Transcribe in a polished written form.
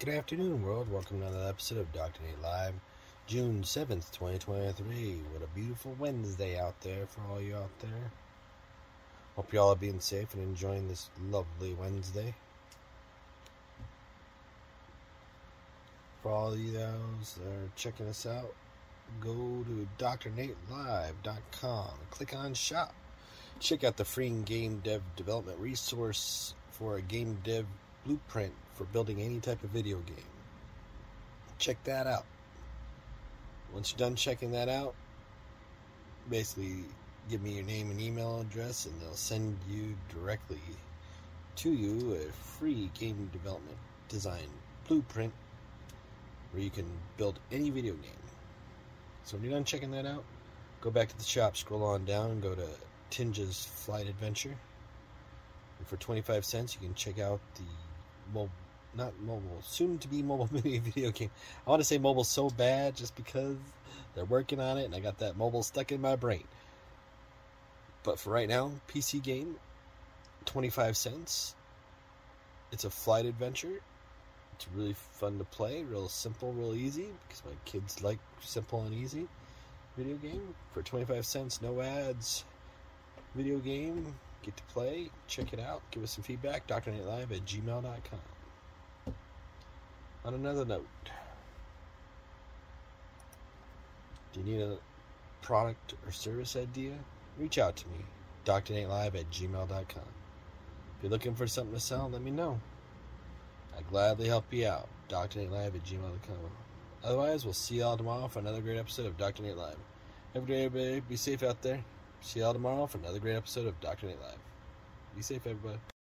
Good afternoon, world. Welcome to another episode of Dr. Nate Live, June 7th, 2023. What a beautiful Wednesday out there for all you out there. Hope you all are being safe and enjoying this lovely Wednesday. For all you those that are checking us out, go to drnatelive.com, click on shop. Check out the free game dev development resource for a game dev blueprint for building any type of video game. Check that out. Once you're done checking that out, basically give me your name and email address and they'll send you directly to you a free game development design blueprint where you can build any video game. So when you're done checking that out, go back to the shop, scroll on down, and go to Tinja's Flight Adventure. And for 25 cents, you can check out the soon to be mobile mini video game. I want to say mobile so bad just because they're working on it and I got that mobile stuck in my brain. But for right now, PC game, 25 cents. It's a flight adventure. It's really fun to play, real simple, real easy, because my kids like simple and easy video game. For 25 cents, no ads, video game. Get to play, check it out, give us some feedback, drnatelive@gmail.com. On another note, do you need a product or service idea? Reach out to me, drnatelive@gmail.com. If you're looking for something to sell, let me know. I gladly help you out, drnatelive@gmail.com. Otherwise, we'll see y'all tomorrow for another great episode of Dr. Nate Live. Have a great day, everybody. Be safe out there. See y'all tomorrow for another great episode of Dr. Nate Live. Be safe, everybody.